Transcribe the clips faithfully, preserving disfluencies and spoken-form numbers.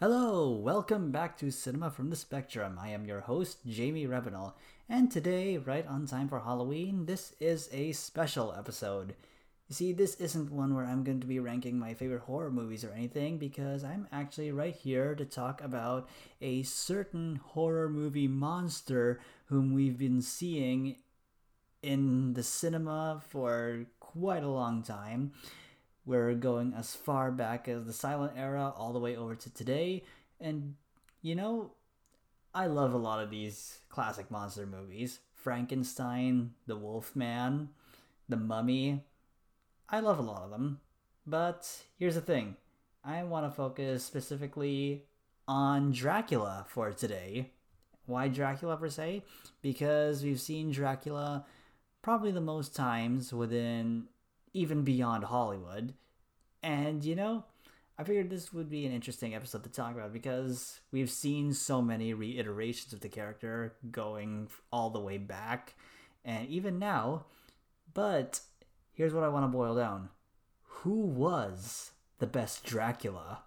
Hello, welcome back to Cinema from the Spectrum. I am your host, Jamie Revenal, and today, right on time for Halloween, this is a special episode. You see, this isn't one where I'm going to be ranking my favorite horror movies or anything, because I'm actually right here to talk about a certain horror movie monster whom we've been seeing in the cinema for quite a long time. We're going as far back as the silent era all the way over to today. And, you know, I love a lot of these classic monster movies. Frankenstein, The Wolfman, The Mummy. I love a lot of them. But here's the thing. I want to focus specifically on Dracula for today. Why Dracula per se? Because we've seen Dracula probably the most times within... even beyond Hollywood. And, you know, I figured this would be an interesting episode to talk about because we've seen so many reiterations of the character going all the way back and even now. But here's what I want to boil down. Who was the best Dracula?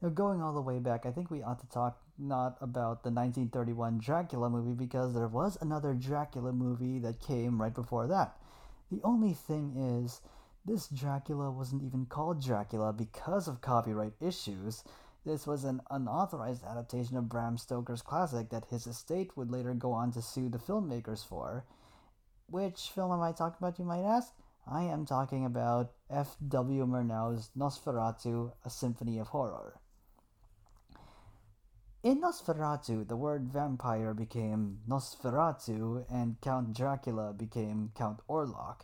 Now, going all the way back, I think we ought to talk not about the nineteen thirty-one Dracula movie because there was another Dracula movie that came right before that. The only thing is, this Dracula wasn't even called Dracula because of copyright issues. This was an unauthorized adaptation of Bram Stoker's classic that his estate would later go on to sue the filmmakers for. Which film am I talking about, you might ask? I am talking about F W Murnau's Nosferatu, A Symphony of Horror. In Nosferatu, the word vampire became Nosferatu and Count Dracula became Count Orlok.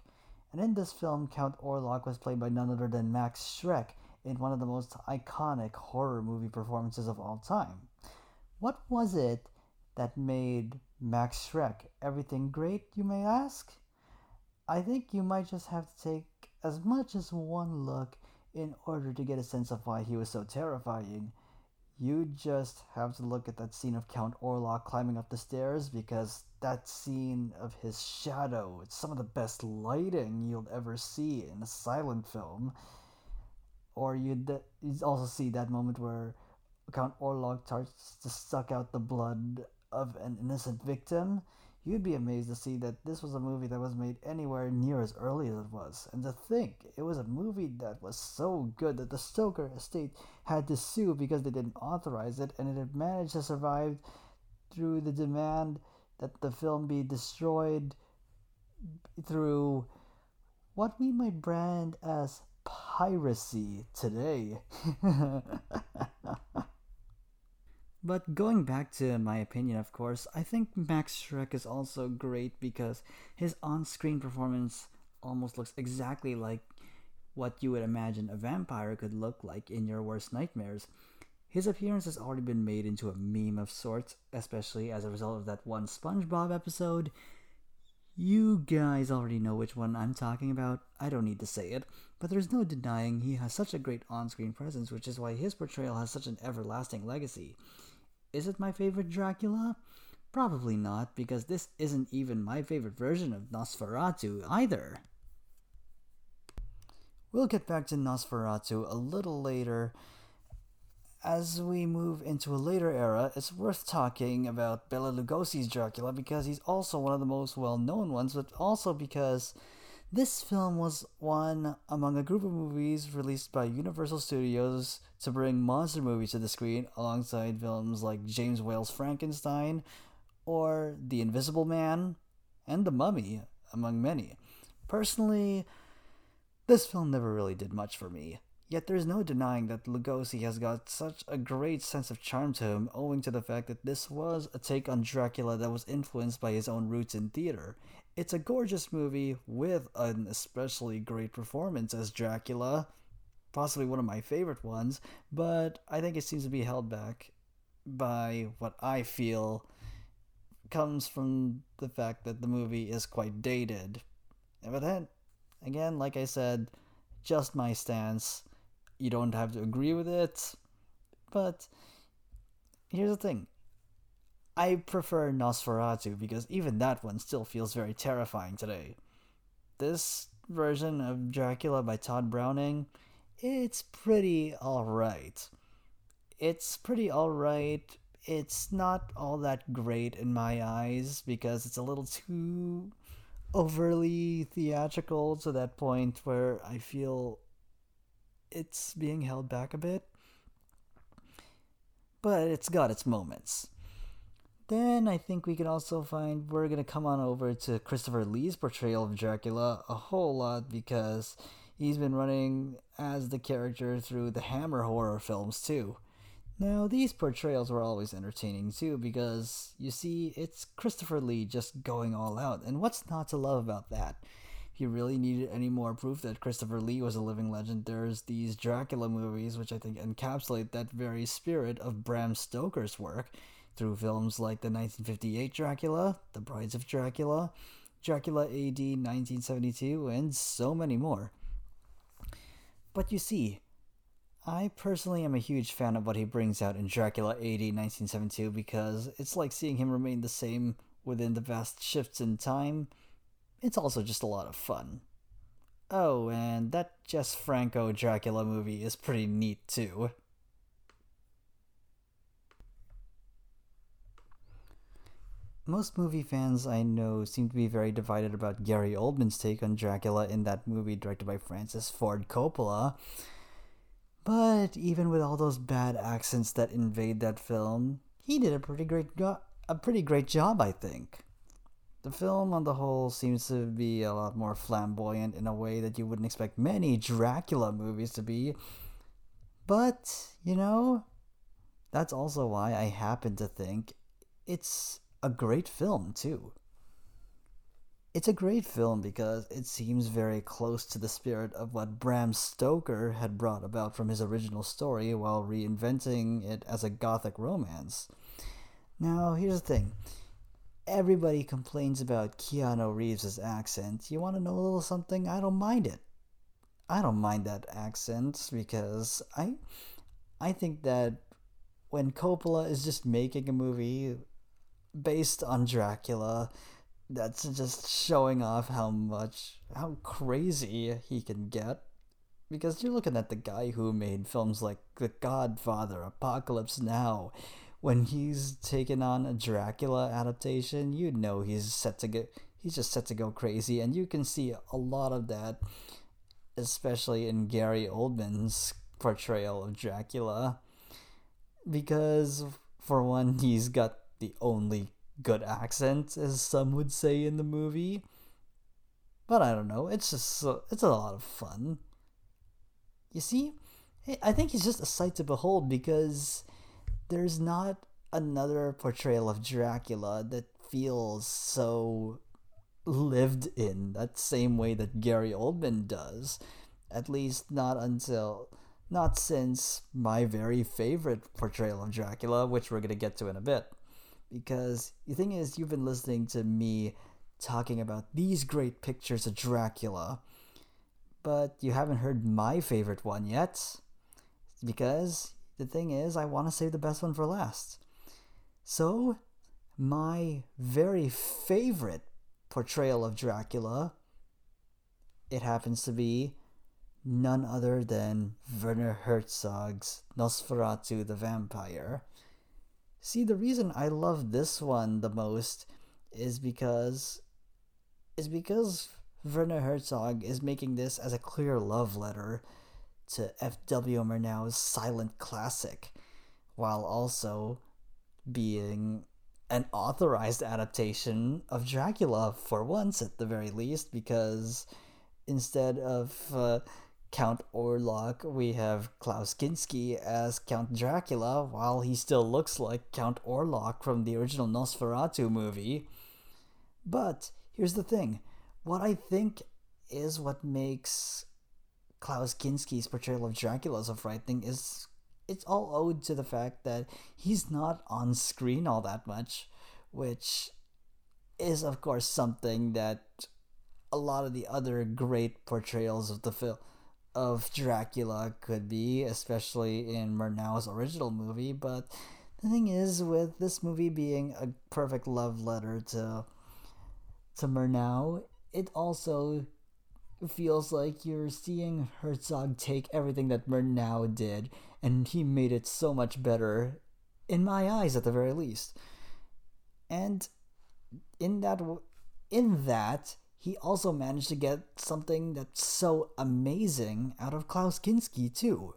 And in this film, Count Orlok was played by none other than Max Schreck in one of the most iconic horror movie performances of all time. What was it that made Max Schreck everything great, you may ask? I think you might just have to take as much as one look in order to get a sense of why he was so terrifying. You just have to look at that scene of Count Orlok climbing up the stairs because that scene of his shadow, it's some of the best lighting you'll ever see in a silent film. Or you'd, you'd also see that moment where Count Orlok starts to suck out the blood of an innocent victim. You'd be amazed to see that this was a movie that was made anywhere near as early as it was. And to think, it was a movie that was so good that the Stoker estate had to sue because they didn't authorize it, and it had managed to survive through the demand that the film be destroyed through what we might brand as piracy today. But going back to my opinion, of course, I think Max Schreck is also great because his on-screen performance almost looks exactly like what you would imagine a vampire could look like in your worst nightmares. His appearance has already been made into a meme of sorts, especially as a result of that one SpongeBob episode. You guys already know which one I'm talking about. I don't need to say it. But there's no denying he has such a great on-screen presence, which is why his portrayal has such an everlasting legacy. Is it my favorite Dracula? Probably not, because this isn't even my favorite version of Nosferatu either. We'll get back to Nosferatu a little later. As we move into a later era, it's worth talking about Bela Lugosi's Dracula because he's also one of the most well-known ones, but also because this film was one among a group of movies released by Universal Studios to bring monster movies to the screen alongside films like James Whale's Frankenstein or The Invisible Man and The Mummy, among many. Personally, this film never really did much for me. Yet there's no denying that Lugosi has got such a great sense of charm to him owing to the fact that this was a take on Dracula that was influenced by his own roots in theater. It's a gorgeous movie with an especially great performance as Dracula, possibly one of my favorite ones, but I think it seems to be held back by what I feel comes from the fact that the movie is quite dated. But then, again, like I said, just my stance. You don't have to agree with it, but here's the thing. I prefer Nosferatu because even that one still feels very terrifying today. This version of Dracula by Todd Browning, it's pretty alright. it's pretty alright. It's not all that great in my eyes because it's a little too overly theatrical to that point where I feel it's being held back a bit. But it's got its moments. Then I think we can also find we're going to come on over to Christopher Lee's portrayal of Dracula a whole lot because he's been running as the character through the Hammer horror films too. Now, these portrayals were always entertaining too because, you see, it's Christopher Lee just going all out, and what's not to love about that? He really needed any more proof that Christopher Lee was a living legend. There's these Dracula movies which I think encapsulate that very spirit of Bram Stoker's work through films like the nineteen fifty-eight Dracula, The Brides of Dracula, Dracula A D nineteen seventy-two, and so many more. But you see, I personally am a huge fan of what he brings out in Dracula A D nineteen seventy-two because it's like seeing him remain the same within the vast shifts in time. It's also just a lot of fun. Oh, and that Jess Franco Dracula movie is pretty neat too. Most movie fans I know seem to be very divided about Gary Oldman's take on Dracula in that movie directed by Francis Ford Coppola. But even with all those bad accents that invade that film, he did a pretty great go- a pretty great job, I think. The film on the whole seems to be a lot more flamboyant in a way that you wouldn't expect many Dracula movies to be. But, you know, that's also why I happen to think it's a great film, too. It's a great film because it seems very close to the spirit of what Bram Stoker had brought about from his original story while reinventing it as a gothic romance. Now, here's the thing. Everybody complains about Keanu Reeves' accent. You want to know a little something? I don't mind it. I don't mind that accent because I, I think that when Coppola is just making a movie based on Dracula, that's just showing off how much, how crazy he can get. Because you're looking at the guy who made films like The Godfather, Apocalypse Now. When he's taken on a Dracula adaptation, you know he's set to get, he's just set to go crazy. And you can see a lot of that, especially in Gary Oldman's portrayal of Dracula. Because, for one, he's got the only good accent, as some would say, in the movie. But I don't know, it's just so, it's a lot of fun. You see, I think he's just a sight to behold because there's not another portrayal of Dracula that feels so lived in that same way that Gary Oldman does. At least not until, not since my very favorite portrayal of Dracula, which we're going to get to in a bit. Because the thing is, you've been listening to me talking about these great pictures of Dracula, but you haven't heard my favorite one yet. Because the thing is, I want to save the best one for last. So, my very favorite portrayal of Dracula, it happens to be none other than Werner Herzog's Nosferatu the Vampire. See, the reason I love this one the most is because is because Werner Herzog is making this as a clear love letter to F W Murnau's silent classic, while also being an authorized adaptation of Dracula, for once at the very least, because instead of uh, Count Orlok, we have Klaus Kinski as Count Dracula, while he still looks like Count Orlok from the original Nosferatu movie. But here's the thing. What I think is what makes Klaus Kinski's portrayal of Dracula so frightening is it's all owed to the fact that he's not on screen all that much, which is, of course, something that a lot of the other great portrayals of the film of Dracula could be, especially in Murnau's original movie. But the thing is, with this movie being a perfect love letter to to Murnau, it also feels like you're seeing Herzog take everything that Murnau did, and he made it so much better, in my eyes at the very least. And in that, in that, he also managed to get something that's so amazing out of Klaus Kinski too,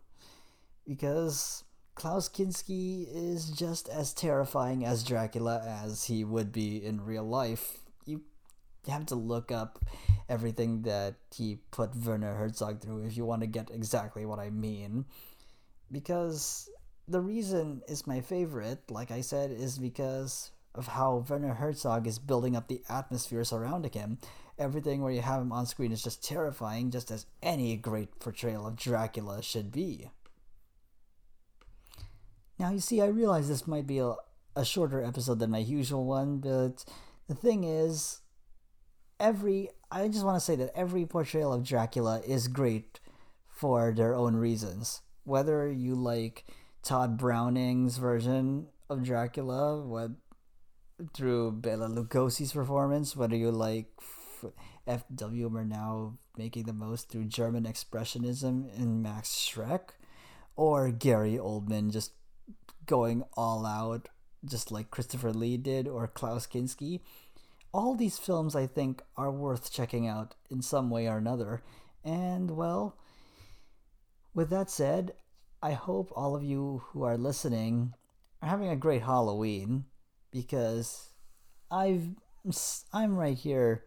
because Klaus Kinski is just as terrifying as Dracula as he would be in real life. You have to look up everything that he put Werner Herzog through if you want to get exactly what I mean. Because the reason is my favorite, like I said, is because of how Werner Herzog is building up the atmosphere surrounding him. Everything where you have him on screen is just terrifying, just as any great portrayal of Dracula should be. Now, you see, I realize this might be a, a shorter episode than my usual one, but the thing is, every I just want to say that every portrayal of Dracula is great for their own reasons. Whether you like Todd Browning's version of Dracula, what, through Bela Lugosi's performance, whether you like F W Murnau making the most through German Expressionism in Max Schreck, or Gary Oldman just going all out, just like Christopher Lee did, or Klaus Kinski. All these films, I think, are worth checking out in some way or another. And, well, with that said, I hope all of you who are listening are having a great Halloween, because I've, I'm right here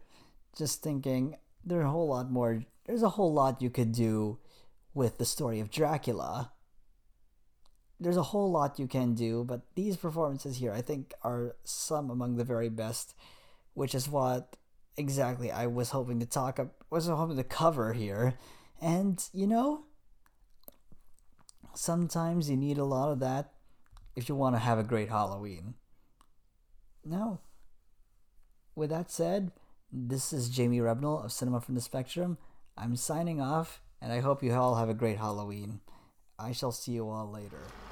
just thinking there's a whole lot more, there's a whole lot you could do with the story of Dracula. There's a whole lot you can do, but these performances here, I think, are some among the very best, which is what exactly I was hoping to talk about, was hoping to cover here. And, you know, sometimes you need a lot of that if you want to have a great Halloween. Now, with that said, this is Jamie Rebnell of Cinema from the Spectrum. I'm signing off, and I hope you all have a great Halloween. I shall see you all later.